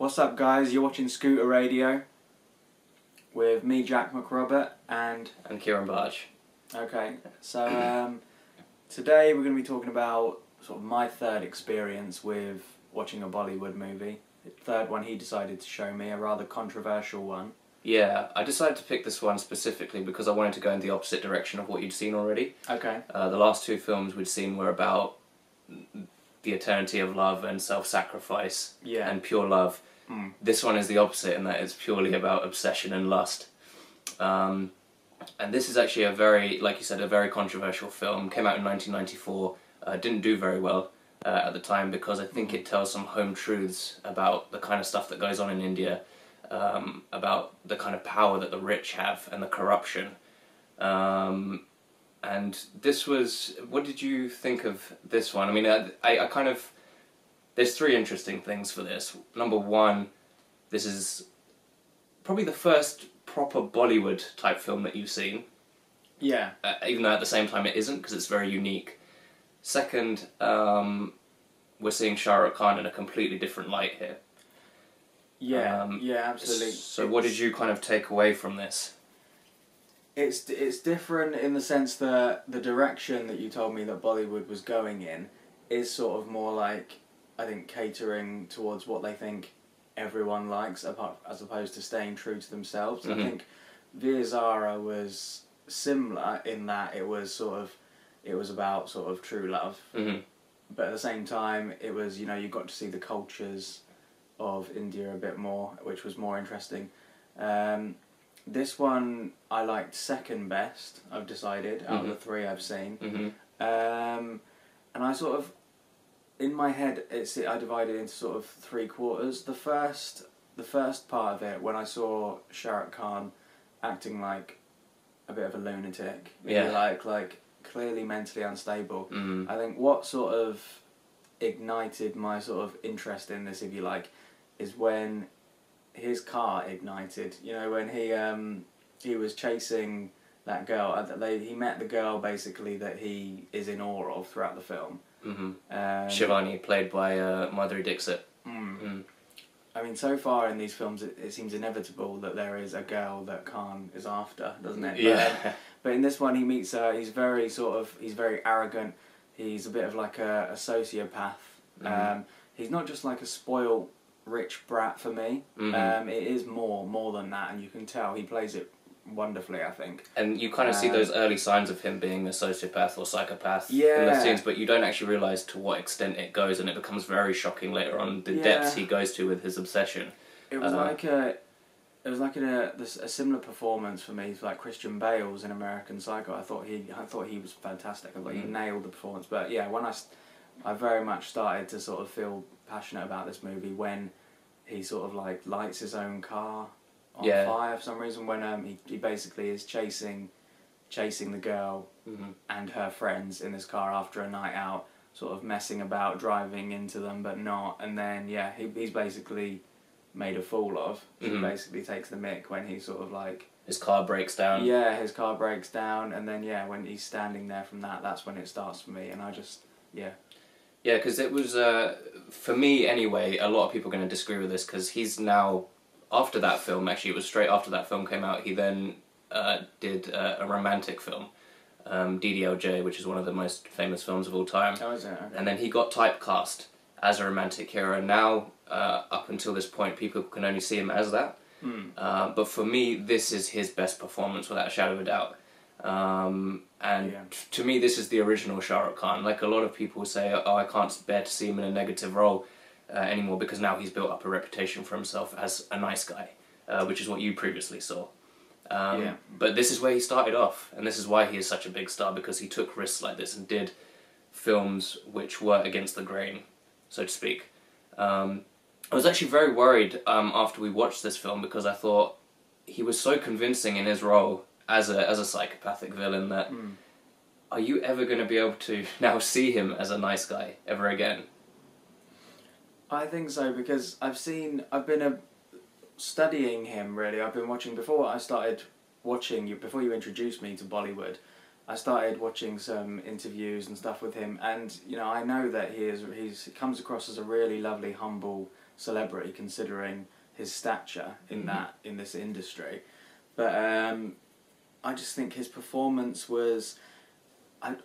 What's up guys, you're watching Scooter Radio with me, Jack McRobert, and Kieran Barge. Okay, so today we're going to be talking about sort of my third experience with watching a Bollywood movie. The third one he decided to show me, a rather controversial one. Yeah, I decided to pick this one specifically because I wanted to go in the opposite direction of what you'd seen already. Okay. The last two films we'd seen were about the eternity of love and self-sacrifice and pure love. Mm. This one is the opposite in that it's purely about obsession and lust. And this is actually a very, like you said, a very controversial film. Came out in 1994, didn't do very well at the time because I think it tells some home truths about the kind of stuff that goes on in India, about the kind of power that the rich have and the corruption. And this was, what did you think of this one? I mean, I kind of, there's three interesting things for this. Number one, this is probably the first proper Bollywood type film that you've seen. Yeah. Even though at the same time it isn't, because it's very unique. Second, we're seeing Shah Rukh Khan in a completely different light here. Yeah, yeah, absolutely. So what did you kind of take away from this? It's different in the sense that the direction that you told me that Bollywood was going in is sort of more like, I think, catering towards what they think everyone likes, as opposed to staying true to themselves. Mm-hmm. I think Veer Zara was similar in that it was sort of, it was about sort of true love, mm-hmm. but at the same time it was, you know, you got to see the cultures of India a bit more, which was more interesting. This one I liked second best, I've decided, out of the three I've seen. Mm-hmm. And I sort of, in my head, I divided into sort of three quarters. The first part of it, when I saw Shah Rukh Khan acting like a bit of a lunatic, yeah, like clearly mentally unstable. Mm-hmm. I think what sort of ignited my sort of interest in this, if you like, is when his car ignited, you know, when he was chasing that girl. He met the girl, basically, that he is in awe of throughout the film. Mm-hmm. Shivani, played by Madhuri Dixit. Mm. Mm. I mean, so far in these films, it seems inevitable that there is a girl that Khan is after, doesn't it? Yeah. But in this one, he meets her. He's very sort of, he's very arrogant. He's a bit of like a sociopath. Mm. He's not just like a spoiled rich brat for me. Mm-hmm. It is more than that, and you can tell he plays it wonderfully, I think. And you kind of see those early signs of him being a sociopath or psychopath in the scenes, but you don't actually realise to what extent it goes, and it becomes very shocking later on, the depths he goes to with his obsession. It was like a similar performance for me, like Christian Bale's in American Psycho. I thought he was fantastic. I thought he nailed the performance. But yeah, when I very much started to sort of feel passionate about this movie when he sort of like lights his own car on fire for some reason, when he basically is chasing the girl and her friends in this car after a night out, sort of messing about, driving into them but not, and then yeah, he's basically made a fool of. Mm-hmm. He basically takes the mick when he sort of like, his car breaks down. Yeah, his car breaks down, and then yeah, when he's standing there from that's when it starts for me, and I just, yeah. Yeah, because it was, for me anyway, a lot of people are going to disagree with this, because he's now, after that film, actually it was straight after that film came out, he then did a romantic film, DDLJ, which is one of the most famous films of all time. Oh, is it? Okay. And then he got typecast as a romantic hero, and now, up until this point, people can only see him as that. Mm. But for me, this is his best performance without a shadow of a doubt. And to me, this is the original Shah Rukh Khan. Like, a lot of people say, oh, I can't bear to see him in a negative role anymore, because now he's built up a reputation for himself as a nice guy, which is what you previously saw. But this is where he started off, and this is why he is such a big star, because he took risks like this and did films which were against the grain, so to speak. I was actually very worried after we watched this film, because I thought he was so convincing in his role as a psychopathic villain that are you ever going to be able to now see him as a nice guy ever again? I think so, because I've been studying him, really. I've been watching, before you introduced me to Bollywood, I started watching some interviews and stuff with him, and you know, I know that he comes across as a really lovely, humble celebrity considering his stature in that in this industry. But I just think his performance was,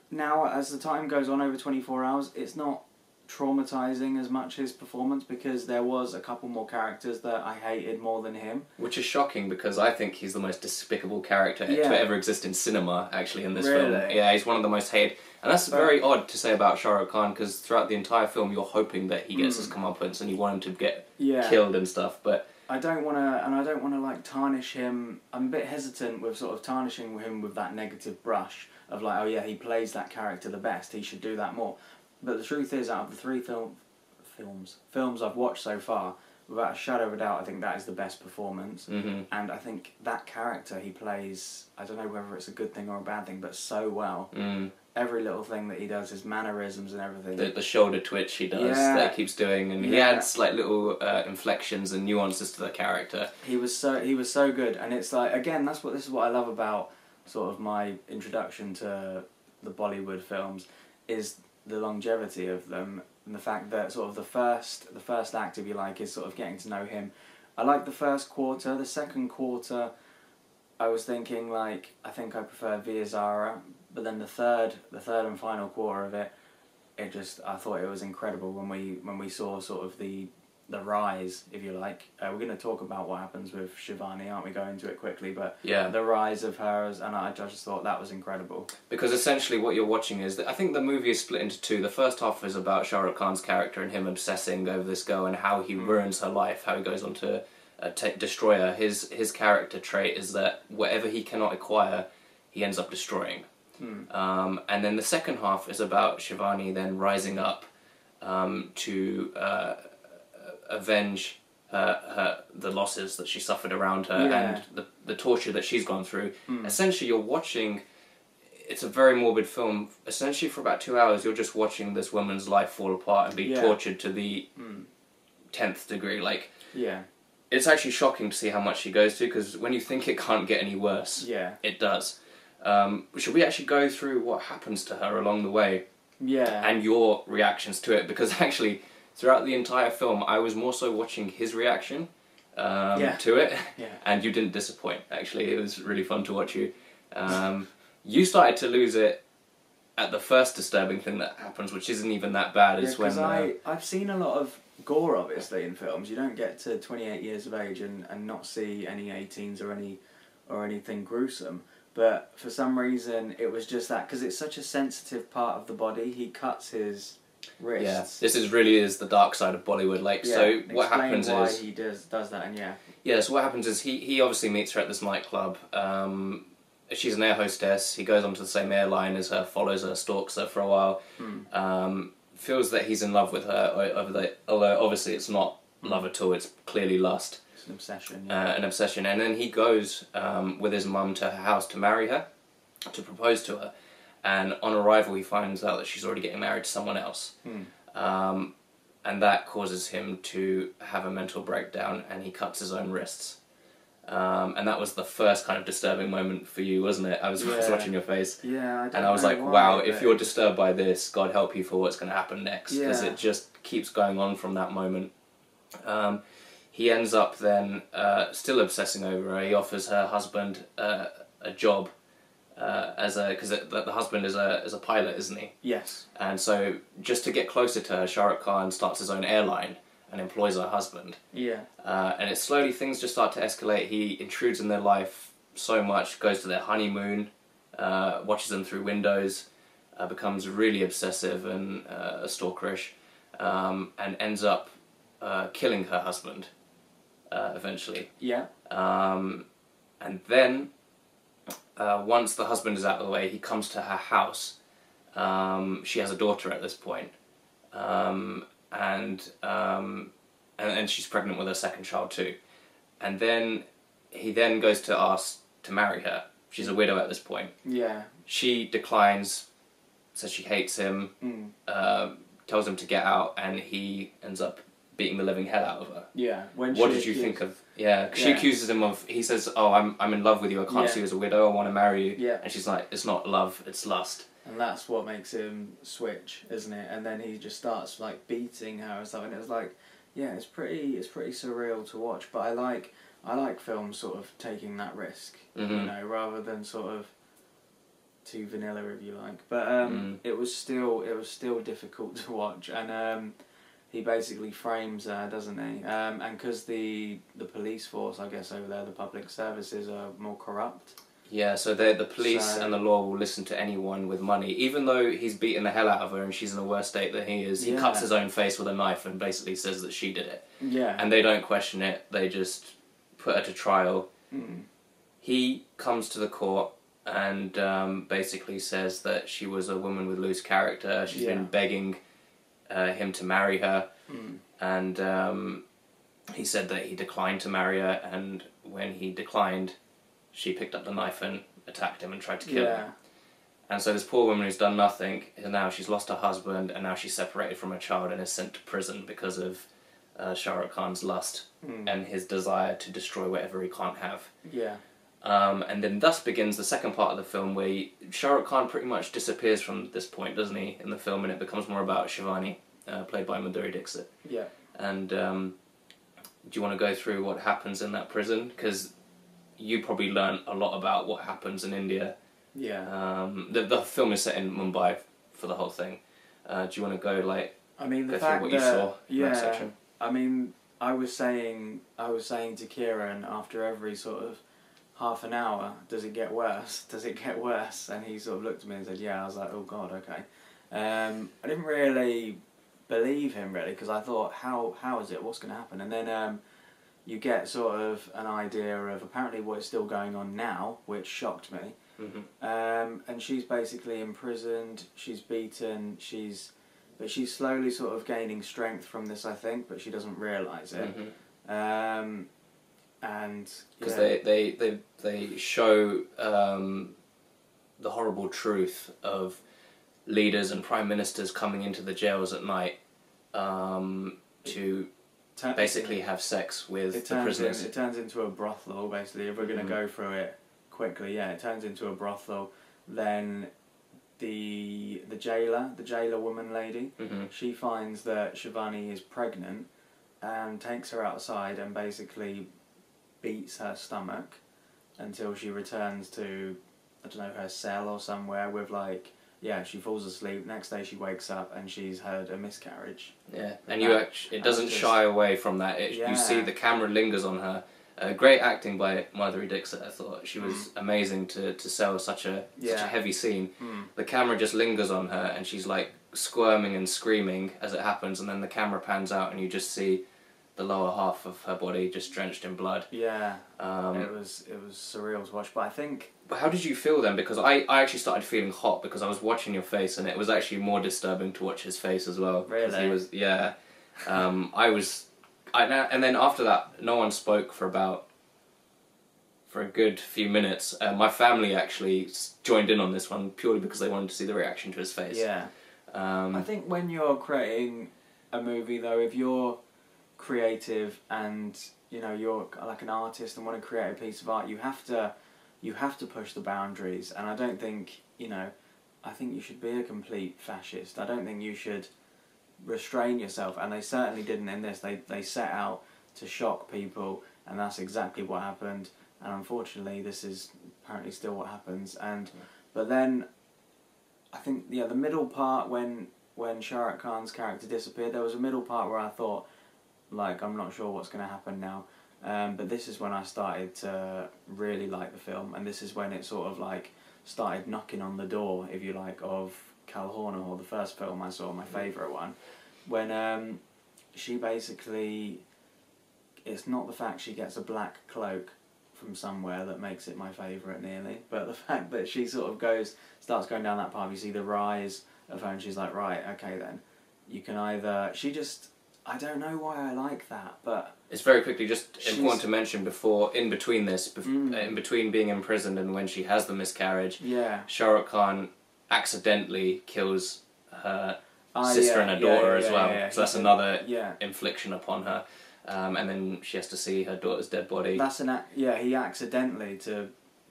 now as the time goes on over 24 hours, it's not traumatizing as much his performance, because there was a couple more characters that I hated more than him, which is shocking because I think he's the most despicable character to ever exist in cinema, actually, in this film. Yeah, he's one of the most hated, and that's very odd to say about Shah Rukh Khan, because throughout the entire film you're hoping that he gets his comeuppance and you want him to get killed and stuff, but I don't want to, and I don't want to like tarnish him. I'm a bit hesitant with sort of tarnishing him with that negative brush of like, oh yeah, he plays that character the best, he should do that more. But the truth is, out of the three films I've watched so far, without a shadow of a doubt, I think that is the best performance. And I think that character he plays, I don't know whether it's a good thing or a bad thing, but so well. Every little thing that he does, his mannerisms and everything. The shoulder twitch he does, that he keeps doing, and he adds like little inflections and nuances to the character. He was so good, and it's like, again, this is what I love about sort of my introduction to the Bollywood films, is the longevity of them, and the fact that sort of the first act, if you like, is sort of getting to know him. I like the first quarter. The second quarter, I was thinking like, I think I prefer Veer Zara, but then the third and final quarter of it, it just, I thought it was incredible when we saw sort of the rise, if you like. We're going to talk about what happens with Shivani, aren't we? Go into it quickly, but yeah, the rise of hers, and I just thought that was incredible. Because essentially what you're watching is, I think the movie is split into two. The first half is about Shah Rukh Khan's character and him obsessing over this girl and how he ruins her life, how he goes on to destroy her. His character trait is that whatever he cannot acquire, he ends up destroying. And then the second half is about Shivani then rising up to... avenge the losses that she suffered around her and the torture that she's gone through. Essentially you're watching, it's a very morbid film, essentially for about 2 hours you're just watching this woman's life fall apart and be tortured to the 10th degree. Like, it's actually shocking to see how much she goes to, because when you think it can't get any worse, it does. Should we actually go through what happens to her along the way? And your reactions to it, because actually throughout the entire film, I was more so watching his reaction to it, and you didn't disappoint, actually. It was really fun to watch you. You started to lose it at the first disturbing thing that happens, which isn't even that bad. Yeah, because I've seen a lot of gore, obviously, in films. You don't get to 28 years of age and not see any 18s or anything gruesome. But for some reason, it was just that, because it's such a sensitive part of the body. He cuts his... wrists. Yeah, this is really is the dark side of Bollywood. Like, so what happens why is he does that, and so what happens is he obviously meets her at this nightclub. She's an air hostess. He goes onto the same airline as her, follows her, stalks her for a while. Feels that he's in love with her, although obviously it's not love at all. It's clearly lust. It's an obsession. An obsession, and then he goes with his mum to her house to marry her, to propose to her. And on arrival, he finds out that she's already getting married to someone else. And that causes him to have a mental breakdown, and he cuts his own wrists. And that was the first kind of disturbing moment for you, wasn't it? I was watching your face. And I was like, wow, if you're disturbed by this, God help you for what's going to happen next. Because it just keeps going on from that moment. He ends up then still obsessing over her. He offers her husband a job. Because the husband is a pilot, isn't he? Yes. And so, just to get closer to her, Shah Rukh Khan starts his own airline and employs her husband. And it's slowly, things just start to escalate. He intrudes in their life so much, goes to their honeymoon, watches them through windows, becomes really obsessive and stalkerish, and ends up killing her husband, eventually. And then... once the husband is out of the way, he comes to her house. She has a daughter at this point, and she's pregnant with her second child too. And then he then goes to ask to marry her. She's a widow at this point. She declines, says she hates him, tells him to get out, and he ends up beating the living hell out of her. What did you think of... she accuses him of... He says, oh, I'm in love with you, I can't see you as a widow, I want to marry you. And she's like, it's not love, it's lust. And that's what makes him switch, isn't it? And then he just starts, like, beating her and stuff, and it was like, yeah, it's pretty surreal to watch. But I like films sort of taking that risk, mm-hmm. you know, rather than sort of too vanilla, if you like. But it was still difficult to watch, and he basically frames her, doesn't he? And because the police force, I guess over there, the public services are more corrupt. Yeah, so the police and the law will listen to anyone with money. Even though he's beaten the hell out of her and she's in a worse state than he is, he cuts his own face with a knife and basically says that she did it. Yeah. And they don't question it, they just put her to trial. Mm. He comes to the court and basically says that she was a woman with loose character, she's been begging him to marry her, and he said that he declined to marry her, and when he declined... she picked up the knife and attacked him and tried to kill him. And so this poor woman who's done nothing, and now she's lost her husband, and now she's separated from her child and is sent to prison because of Shah Rukh Khan's lust and his desire to destroy whatever he can't have. Yeah. And then thus begins the second part of the film, where Shah Rukh Khan pretty much disappears from this point, doesn't he, in the film, and it becomes more about Shivani, played by Madhuri Dixit. Yeah. And do you want to go through what happens in that prison? Because... you probably learn a lot about what happens in India. Yeah. The film is set in Mumbai for the whole thing. Do you want to go through what you saw in that section? I mean, I was saying to Kieran after every sort of half an hour, does it get worse? Does it get worse? And he sort of looked at me and said, yeah. I was like, oh God, okay. I didn't really believe him really, because I thought, how is it? What's going to happen? And then. You get sort of an idea of apparently what's still going on now, which shocked me. Mm-hmm. And she's basically imprisoned, she's beaten, but she's slowly sort of gaining strength from this, I think, but she doesn't realise it. Mm-hmm. And because they show the horrible truth of leaders and prime ministers coming into the jails at night to. Basically have sex with the prisoners. It turns into a brothel, basically. If we're going to go through it quickly, it turns into a brothel. Then the jailer woman lady, she finds that Shivani is pregnant and takes her outside and basically beats her stomach until she returns to, I don't know, her cell or somewhere with she falls asleep. Next day she wakes up and she's had a miscarriage. Yeah, and it doesn't shy away from that. You see the camera lingers on her. Great acting by Madhuri Dixit, I thought. She was amazing to sell such a heavy scene. Mm. The camera just lingers on her and she's like squirming and screaming as it happens, and then the camera pans out and you just see the lower half of her body just drenched in blood. Yeah, it was surreal to watch, but I think... But how did you feel then? Because I actually started feeling hot because I was watching your face, and it was actually more disturbing to watch his face as well. Really? He was, yeah. And then after that, no one spoke for a good few minutes. My family actually joined in on this one purely because they wanted to see the reaction to his face. Yeah. I think when you're creating a movie, though, if you're creative and you're like an artist and want to create a piece of art, you have to push the boundaries, and I don't think I think you should be a complete fascist. I don't think you should restrain yourself, and they certainly didn't in this. They set out to shock people, and that's exactly what happened, and unfortunately this is apparently still what happens. And but then I think the middle part, when Shah Rukh Khan's character disappeared, there was a middle part where I thought, I'm not sure what's going to happen now. But this is when I started to really like the film, and this is when it sort of started knocking on the door, if you like, of Kal Ho Naa Ho, the first film I saw, my favourite one. When she basically... It's not the fact she gets a black cloak from somewhere that makes it my favourite nearly, but the fact that she sort of starts going down that path. You see the rise of her and she's like, right, okay then. You can either... She just... I don't know why I like that, but... It's very quickly just important to mention in between being imprisoned and when she has the miscarriage, Shah Rukh Khan accidentally kills her sister and her daughter as well. So that's another infliction upon her. And then she has to see her daughter's dead body. He accidentally, to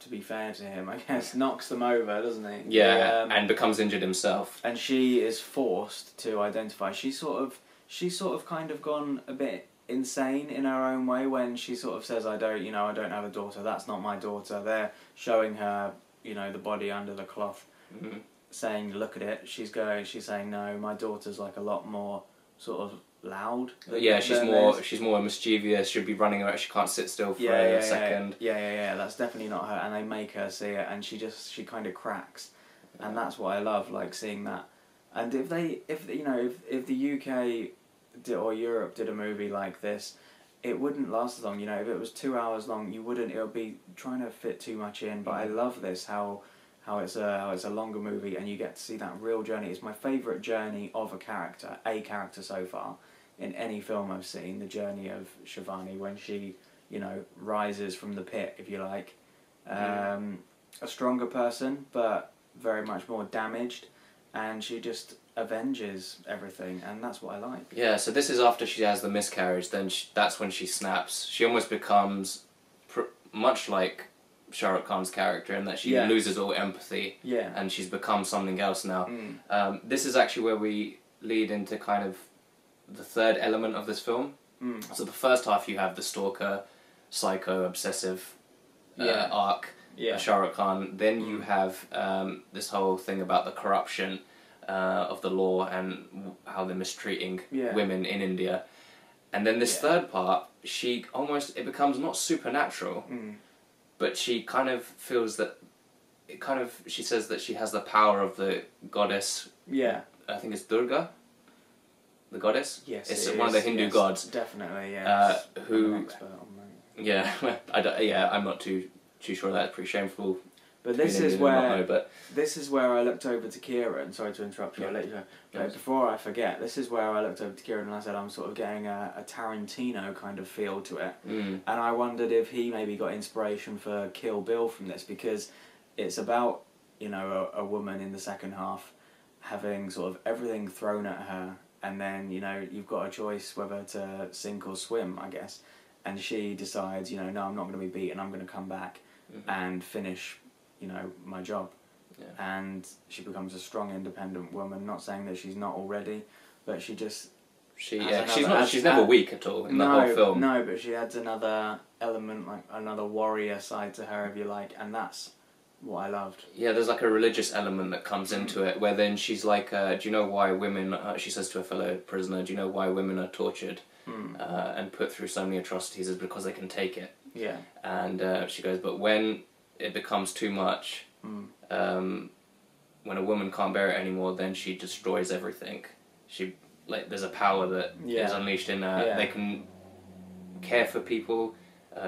be fair to him, I guess, knocks them over, doesn't he? Yeah, and becomes injured himself. And she is forced to identify. She sort of... she's sort of kind of gone a bit insane in her own way when she sort of says, I don't have a daughter, that's not my daughter. They're showing her, you know, the body under the cloth, mm-hmm. saying, look at it. She's saying, no, my daughter's like a lot more sort of loud. Yeah, she's more mischievous. She'll be running around. She can't sit still for a second. Yeah, that's definitely not her. And they make her see it, and she kind of cracks. Yeah. And that's what I love, like seeing that. And if the UK or Europe did a movie like this, it wouldn't last as long. You know, if it was 2 hours long, you wouldn't. It would be trying to fit too much in. But I love this how it's a longer movie, and you get to see that real journey. It's my favourite journey of a character so far. In any film I've seen, the journey of Shivani when she, you know, rises from the pit, if you like. A stronger person, but very much more damaged, and she just avenges everything, and that's what I like. Yeah, so this is after she has the miscarriage, then that's when she snaps. She almost becomes much like Shah Rukh Khan's character, in that she loses all empathy, and she's become something else now. This is actually where we lead into kind of the third element of this film. So the first half you have the stalker, psycho, obsessive arc, Shah Rukh Khan. Then you have this whole thing about the corruption of the law and how they're mistreating women in India. And then this third part, it becomes not supernatural, but she kind of feels that, she says that she has the power of the goddess. Yeah. I think it's Durga. The goddess? Yes, it's one of the Hindu gods. Definitely, yeah. I'm an expert on that. Yeah, I'm not too sure. That's pretty shameful. But this is where I looked over to Kieran. Sorry to interrupt you. Before I forget, this is where I looked over to Kieran and I said I'm sort of getting a Tarantino kind of feel to it, and I wondered if he maybe got inspiration for Kill Bill from this, because it's about, you know, a woman in the second half having sort of everything thrown at her. And then, you know, you've got a choice whether to sink or swim, I guess. And she decides, you know, no, I'm not going to be beaten. I'm going to come back and finish, you know, my job. Yeah. And she becomes a strong, independent woman. Not saying that she's not already, but she just... she's never weak at all in the whole film. No, but she adds another element, like another warrior side to her, if you like. And that's what I loved. Yeah, there's like a religious element that comes into it, where then she's like, do you know why women, she says to a fellow prisoner, do you know why women are tortured and put through so many atrocities? Is because they can take it. Yeah. And she goes, but when it becomes too much, when a woman can't bear it anymore, then she destroys everything. There's a power that is unleashed in her. They can care for people,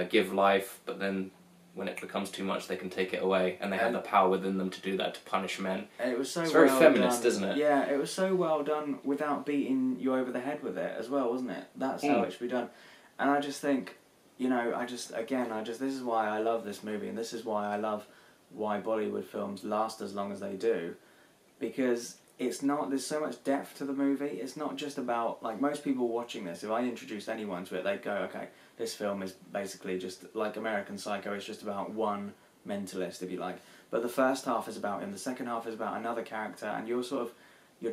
give life, but then when it becomes too much, they can take it away, and they have the power within them to do that, to punish men. It's very feminist, isn't it? Yeah, it was so well done without beating you over the head with it as well, wasn't it? That's how it should be done. And I just think, you know, this is why I love this movie, and this is why I love why Bollywood films last as long as they do, because there's so much depth to the movie. It's not just about, like, most people watching this, if I introduce anyone to it, they'd go, okay, this film is basically just, like American Psycho, it's just about one mentalist, if you like. But the first half is about him, the second half is about another character, and you're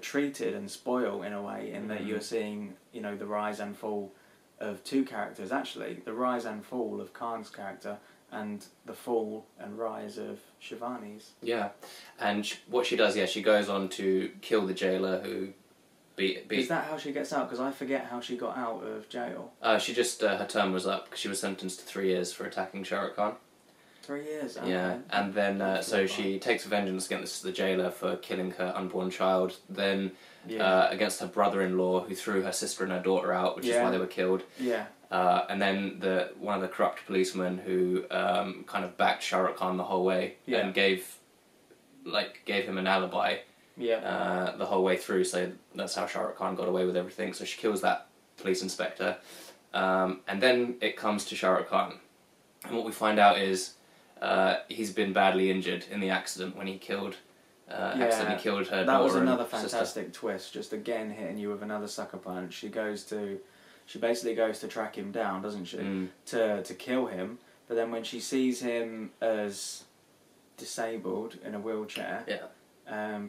treated and spoiled in a way, in that you're seeing, you know, the rise and fall of two characters, actually. The rise and fall of Khan's character, and the fall and rise of Shivani's. Yeah, and what she does, she goes on to kill the jailer who... Is that how she gets out? Because I forget how she got out of jail. She just, her term was up, because she was sentenced to 3 years for attacking Shah Rukh Khan. 3 years? Okay. Yeah, and then, so she takes vengeance against the jailer for killing her unborn child, then against her brother-in-law, who threw her sister and her daughter out, which is why they were killed. Yeah. And then one of the corrupt policemen who kind of backed Shah Rukh Khan the whole way and gave him an alibi. Yeah. The whole way through, so that's how Shah Rukh Khan got away with everything. So she kills that police inspector, and then it comes to Shah Rukh Khan, and what we find out is he's been badly injured in the accident when he accidentally killed her daughter. That was another fantastic twist. Just again hitting you with another sucker punch. She basically goes to track him down, doesn't she? To kill him, but then when she sees him as disabled in a wheelchair.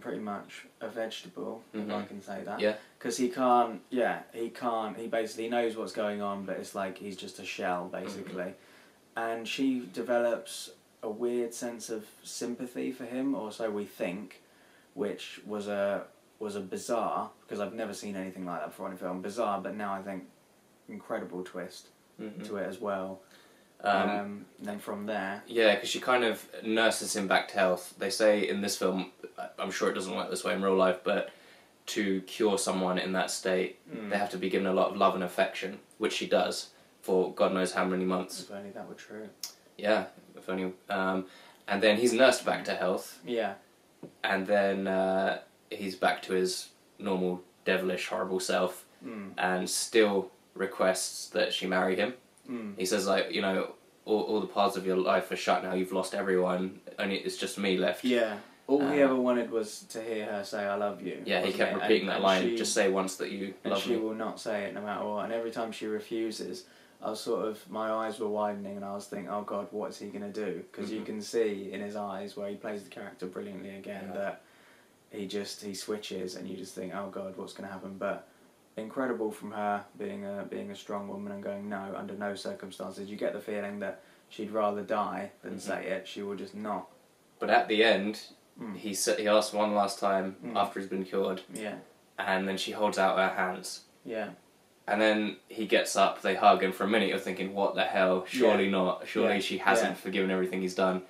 pretty much a vegetable, if I can say that. Yeah. Because he can't, he basically knows what's going on, but it's like he's just a shell, basically. And she develops a weird sense of sympathy for him, or so we think, which was a bizarre, because I've never seen anything like that before in a film, bizarre, but now I think incredible twist to it as well. And then from there... Yeah, because she kind of nurses him back to health. They say in this film, I'm sure it doesn't work this way in real life, but to cure someone in that state, they have to be given a lot of love and affection, which she does, for God knows how many months. If only that were true. Yeah, if only... and then he's nursed back to health. Yeah. And then he's back to his normal, devilish, horrible self, and still requests that she marry him. He says, like, you know, all the paths of your life are shut now, you've lost everyone, only it's just me left. Yeah. All he ever wanted was to hear her say, I love you. Yeah, he kept repeating that line, just say once that you love me. And she will not say it no matter what, and every time she refuses, I was sort of, my eyes were widening and I was thinking, oh God, what is he going to do? Because you can see in his eyes, where he plays the character brilliantly again, that he switches and you just think, oh God, what's going to happen? But... incredible from her, being a strong woman and going no under no circumstances. You get the feeling that she'd rather die than say it. She will just not. But at the end, he asks one last time after he's been cured. Yeah. And then she holds out her hands. Yeah. And then he gets up. They hug, and for a minute you're thinking, what the hell? Surely not. Surely she hasn't forgiven everything he's done.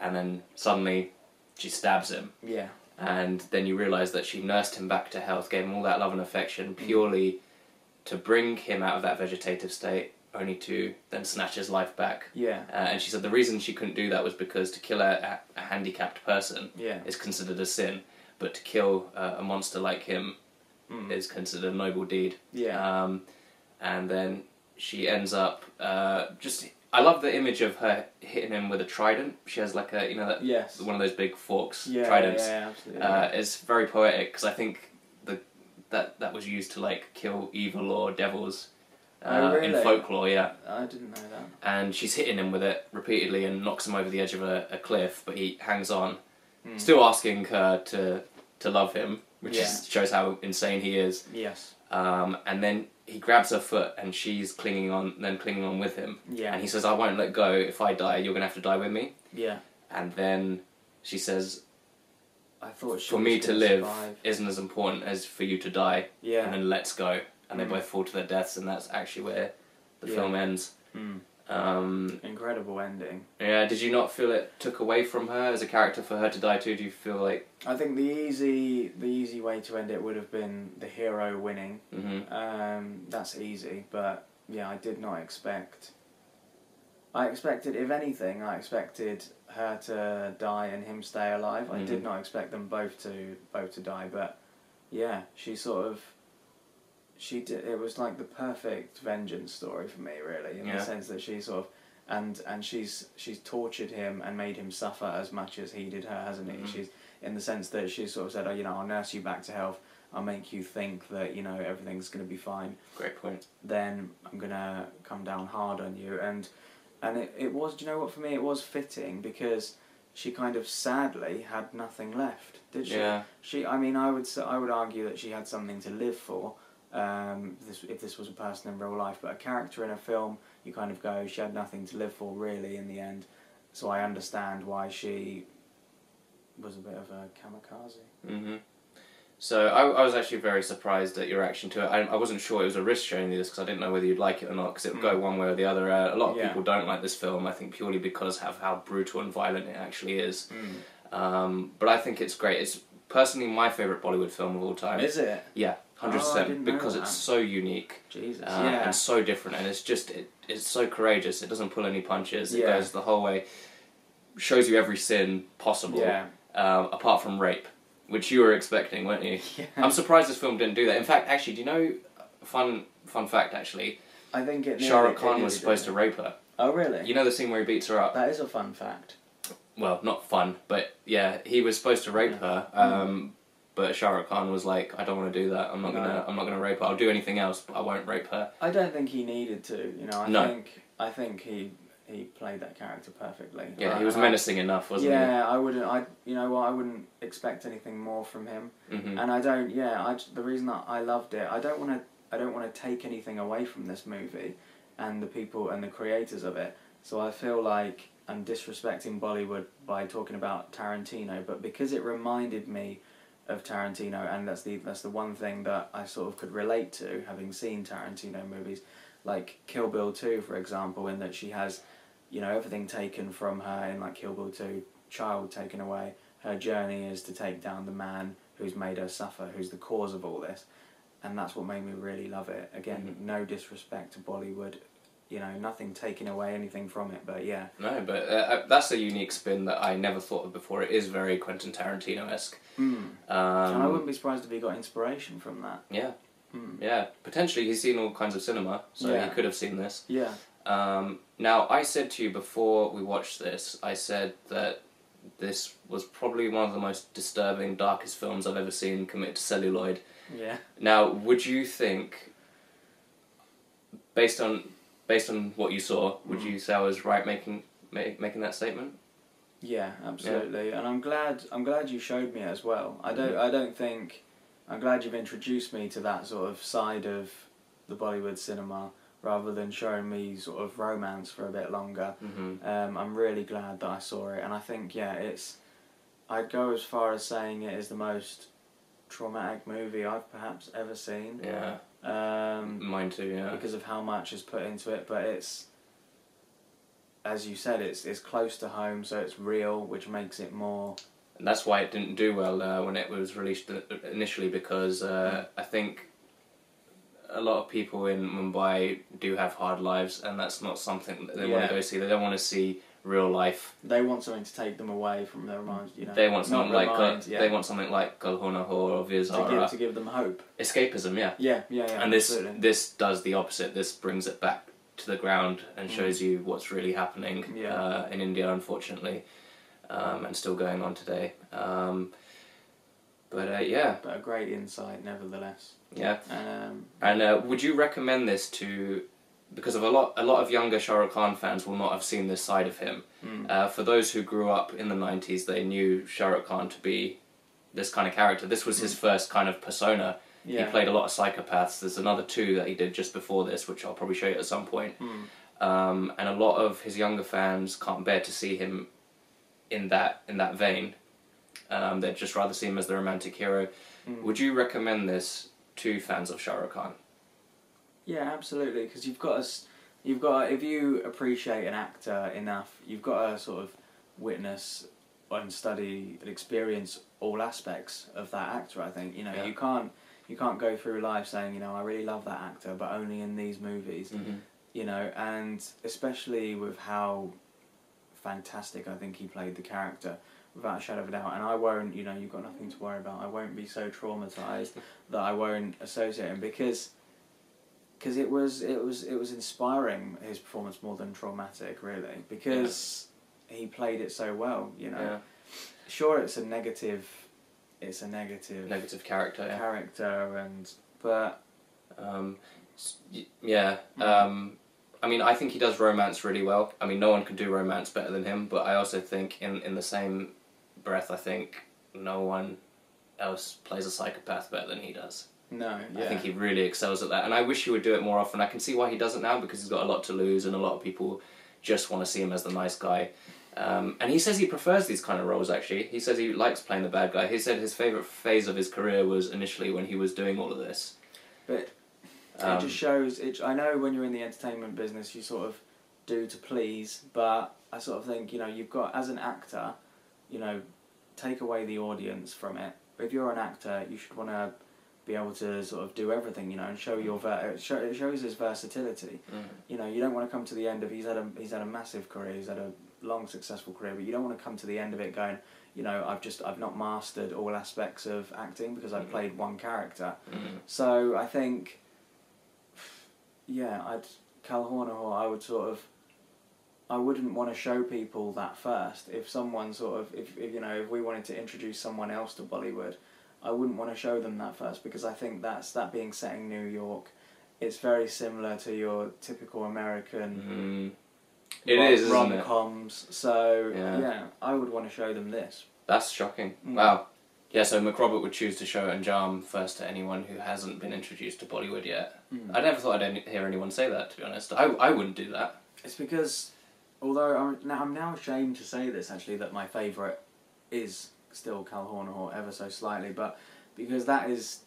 And then suddenly, she stabs him. Yeah. And then you realise that she nursed him back to health, gave him all that love and affection, purely to bring him out of that vegetative state, only to then snatch his life back. Yeah. And she said the reason she couldn't do that was because to kill a handicapped person is considered a sin, but to kill a monster like him is considered a noble deed. Yeah. And then she ends up just... I love the image of her hitting him with a trident. She has like a, you know, that one of those big forks, tridents. Yeah, absolutely. It's very poetic because I think that was used to like kill evil or devils in folklore. Yeah, I didn't know that. And she's hitting him with it repeatedly and knocks him over the edge of a cliff, but he hangs on, still asking her to love him, which shows how insane he is. Yes. And then he grabs her foot and she's clinging on with him. Yeah. And he says, I won't let go. If I die, you're going to have to die with me. Yeah. And then she says, I thought for me to live isn't as important as for you to die. Yeah. And then let's go. And they both fall to their deaths and that's actually where the film ends. Incredible ending. Yeah. Did you not feel it took away from her as a character for her to die too? Do you feel like... I think the easy way to end it would have been the hero winning. That's easy, but yeah, I did not expect... I expected, if anything, I expected her to die and him stay alive. I did not expect them both to die, but yeah, she sort of... She did. It was like the perfect vengeance story for me, really, in the sense that she sort of, and she's tortured him and made him suffer as much as he did her, hasn't he? She's in the sense that she sort of said, oh, you know, I'll nurse you back to health. I'll make you think that, you know, everything's going to be fine. Great point. Then I'm gonna come down hard on you, and it was, do you know what, for me it was fitting because she kind of sadly had nothing left, did she? Yeah. She, I mean, I would argue that she had something to live for. If this was a person in real life, but a character in a film, you kind of go, she had nothing to live for really in the end, so I understand why she was a bit of a kamikaze. So I was actually very surprised at your reaction to it. I wasn't sure it was a risk showing you this because I didn't know whether you'd like it or not because it would go one way or the other. A lot of people don't like this film, I think, purely because of how brutal and violent it actually is. But I think it's great. It's personally my favourite Bollywood film of all time. Is it? Yeah. 100%, because it's so unique, and so different, and it's just it's so courageous. It doesn't pull any punches. It goes the whole way, shows you every sin possible, apart from rape, which you were expecting, weren't you? Yeah. I'm surprised this film didn't do that. In fact, actually, do you know? Fun fact, actually. I think Shah Rukh Khan was supposed to rape her. Oh really? You know the scene where he beats her up? That is a fun fact. Well, not fun, but yeah, he was supposed to rape her. But Shah Rukh Khan was like, I don't want to do that. I'm not gonna rape her. I'll do anything else, but I won't rape her. I don't think he needed to. You know, I think he he played that character perfectly. Yeah, he was menacing enough, wasn't he? Yeah, I wouldn't. You know what? I wouldn't expect anything more from him. Mm-hmm. And I don't. Yeah, the reason that I loved it, I don't want to take anything away from this movie, and the people and the creators of it. So I feel like I'm disrespecting Bollywood by talking about Tarantino, but because it reminded me of Tarantino, and that's the one thing that I sort of could relate to, having seen Tarantino movies, like Kill Bill 2, for example, in that she has, you know, everything taken from her in like Kill Bill 2, child taken away. Her journey is to take down the man who's made her suffer, who's the cause of all this, and that's what made me really love it. Again, mm-hmm. no disrespect to Bollywood. You know, nothing taking away anything from it, but yeah. No, but that's a unique spin that I never thought of before. It is very Quentin Tarantino-esque. Mm. And I wouldn't be surprised if he got inspiration from that. Yeah. Mm. Yeah, potentially he's seen all kinds of cinema, so yeah. he could have seen this. Yeah. Now, I said to you before we watched this, I said that this was probably one of the most disturbing, darkest films I've ever seen committed to celluloid. Yeah. Now, would you think, based on what you saw, would you say I was right making that statement? Yeah, absolutely. Yeah. And I'm glad you showed me as well. I'm glad you've introduced me to that sort of side of the Bollywood cinema rather than showing me sort of romance for a bit longer. Mm-hmm. I'm really glad that I saw it, and I think I'd go as far as saying it is the most traumatic movie I've perhaps ever seen. Yeah. Mine too, yeah. Because of how much is put into it, but it's, as you said, it's close to home, so it's real, which makes it more. And that's why it didn't do well when it was released initially, because I think a lot of people in Mumbai do have hard lives, and that's not something that they want to go see. They don't want to see real life. They want something to take them away from their mind, you know. They want something like they want something like Kal Ho Naa Ho or Veer Zara to give them hope. Escapism, yeah. Yeah, yeah, yeah. And absolutely. This does the opposite. This brings it back to the ground and shows you what's really happening in India, unfortunately, and still going on today. But a great insight, nevertheless. Yeah. And would you recommend this to? Because of a lot of younger Shah Rukh Khan fans will not have seen this side of him. Mm. For those who grew up in the 90s, they knew Shah Rukh Khan to be this kind of character. This was his first kind of persona. Yeah. He played a lot of psychopaths. There's another two that he did just before this, which I'll probably show you at some point. Mm. And a lot of his younger fans can't bear to see him in that vein. They'd just rather see him as the romantic hero. Mm. Would you recommend this to fans of Shah Rukh Khan? Yeah, absolutely. Because if you appreciate an actor enough, you've got to sort of witness and study and experience all aspects of that actor. I think you can't go through life saying, you know, I really love that actor, but only in these movies. Mm-hmm. You know, and especially with how fantastic I think he played the character, without a shadow of a doubt. And I won't, you know, you've got nothing to worry about. I won't be so traumatized that I won't associate him because it was inspiring, his performance, more than traumatic, really, because he played it so well, you know. Yeah. Sure, it's a negative character, and I mean, I think he does romance really well. I mean, no one can do romance better than him, but I also think in the same breath, I think no one else plays a psychopath better than he does. No, yeah. I think he really excels at that, and I wish he would do it more often. I can see why he doesn't now, because he's got a lot to lose, and a lot of people just want to see him as the nice guy. And he says he prefers these kind of roles, actually. He says he likes playing the bad guy. He said his favourite phase of his career was initially when he was doing all of this. But it just shows... I know when you're in the entertainment business, you sort of do to please, but I sort of think, you know, you've got, as an actor, you know, take away the audience from it. But if you're an actor, you should want to be able to sort of do everything, you know, and show your it shows his versatility. Mm. You know, you don't want to come to the end of he's had a massive career, he's had a long successful career, but you don't want to come to the end of it going, you know, I've not mastered all aspects of acting because I played one character. Mm. So I think, yeah, Kal Ho Naa Ho, I wouldn't want to show people that first. If we wanted to introduce someone else to Bollywood, I wouldn't want to show them that first, because I think that being set in New York, it's very similar to your typical American rom-coms, so yeah, I would want to show them this. That's shocking. Mm. Wow. Yeah, so McRobert would choose to show Anjam first to anyone who hasn't been introduced to Bollywood yet. Mm. I never thought I'd hear anyone say that, to be honest. I wouldn't do that. It's because, although I'm now ashamed to say this, actually, that my favourite is still Kal Ho Naa Ho, ever so slightly, but because that is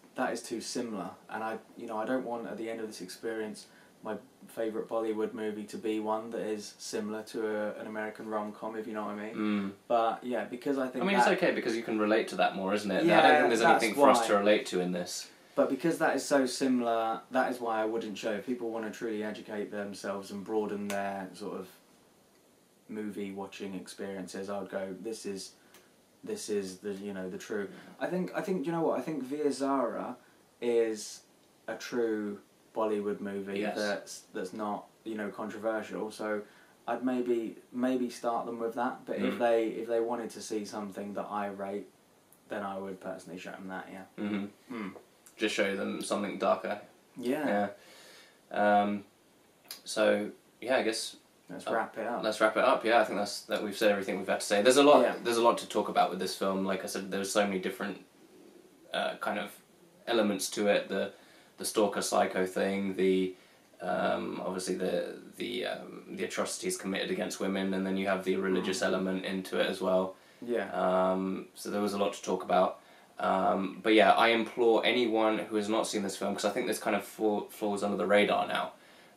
too similar, and I don't want, at the end of this experience, my favourite Bollywood movie to be one that is similar to an American rom-com, if you know what I mean. Mm. But yeah, because I think it's okay because you can relate to that more, isn't it? Yeah, I don't think there's anything for us to relate to in this. But because that is so similar, that is why I wouldn't show. If people want to truly educate themselves and broaden their sort of movie watching experiences, I would go, this is the the true. I think you know what, I think Veer Zara is a true Bollywood movie that's not controversial, so I'd maybe start them with that, but if they wanted to see something that I rate, then I would personally show them that. Yeah. Mm-hmm. Mm. Just show them something darker. Yeah. Yeah. So yeah, I guess let's wrap it up. Let's wrap it up. Yeah, I think that we've said everything we've had to say. There's a lot. Yeah. There's a lot to talk about with this film. Like I said, there's so many different kind of elements to it. The stalker psycho thing, obviously the atrocities committed against women, and then you have the religious element into it as well. Yeah. So there was a lot to talk about. But yeah, I implore anyone who has not seen this film, because I think this kind of falls under the radar now.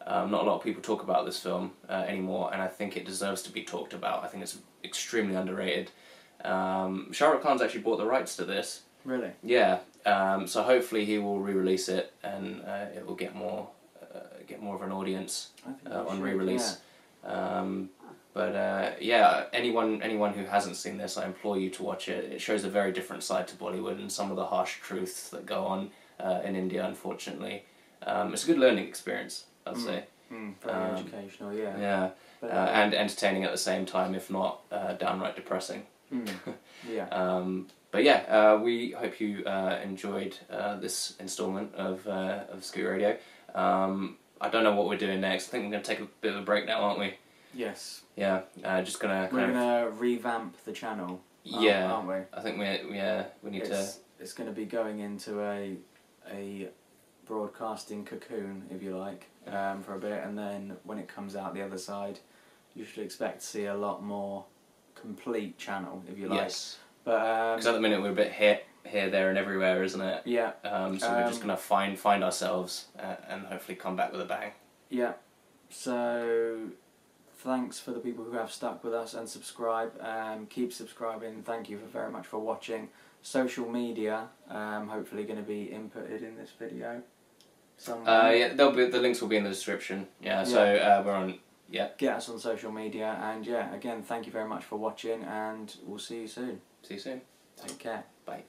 Not a lot of people talk about this film anymore, and I think it deserves to be talked about. I think it's extremely underrated. Shah Rukh Khan's actually bought the rights to this. Really? Yeah. So hopefully he will re-release it, and it will get more of an audience on re-release. Yeah. Yeah, anyone who hasn't seen this, I implore you to watch it. It shows a very different side to Bollywood and some of the harsh truths that go on in India. Unfortunately, it's a good learning experience, I'd say. Mm, very educational, yeah. Yeah, but, and entertaining at the same time, if not downright depressing. Mm, yeah. But yeah, we hope you enjoyed this instalment of Scooter Radio. I don't know what we're doing next. I think we're going to take a bit of a break now, aren't we? Yes. Yeah, just going to... We're going to revamp the channel, yeah, aren't we? I think we need to... It's going to be going into a broadcasting cocoon, if you like, for a bit, and then when it comes out the other side, you should expect to see a lot more complete channel, if you like. Yes. Because at the minute we're a bit here, there, and everywhere, isn't it? Yeah. So we're just gonna find ourselves and hopefully come back with a bang. Yeah. So thanks for the people who have stuck with us and subscribe. Keep subscribing. Thank you very much for watching. Social media, hopefully going to be inputted in this video. Yeah, the links will be in the description. Yeah. So we're on. Yeah. Get us on social media, and yeah, again, thank you very much for watching, and we'll see you soon. See you soon. Take care. Bye.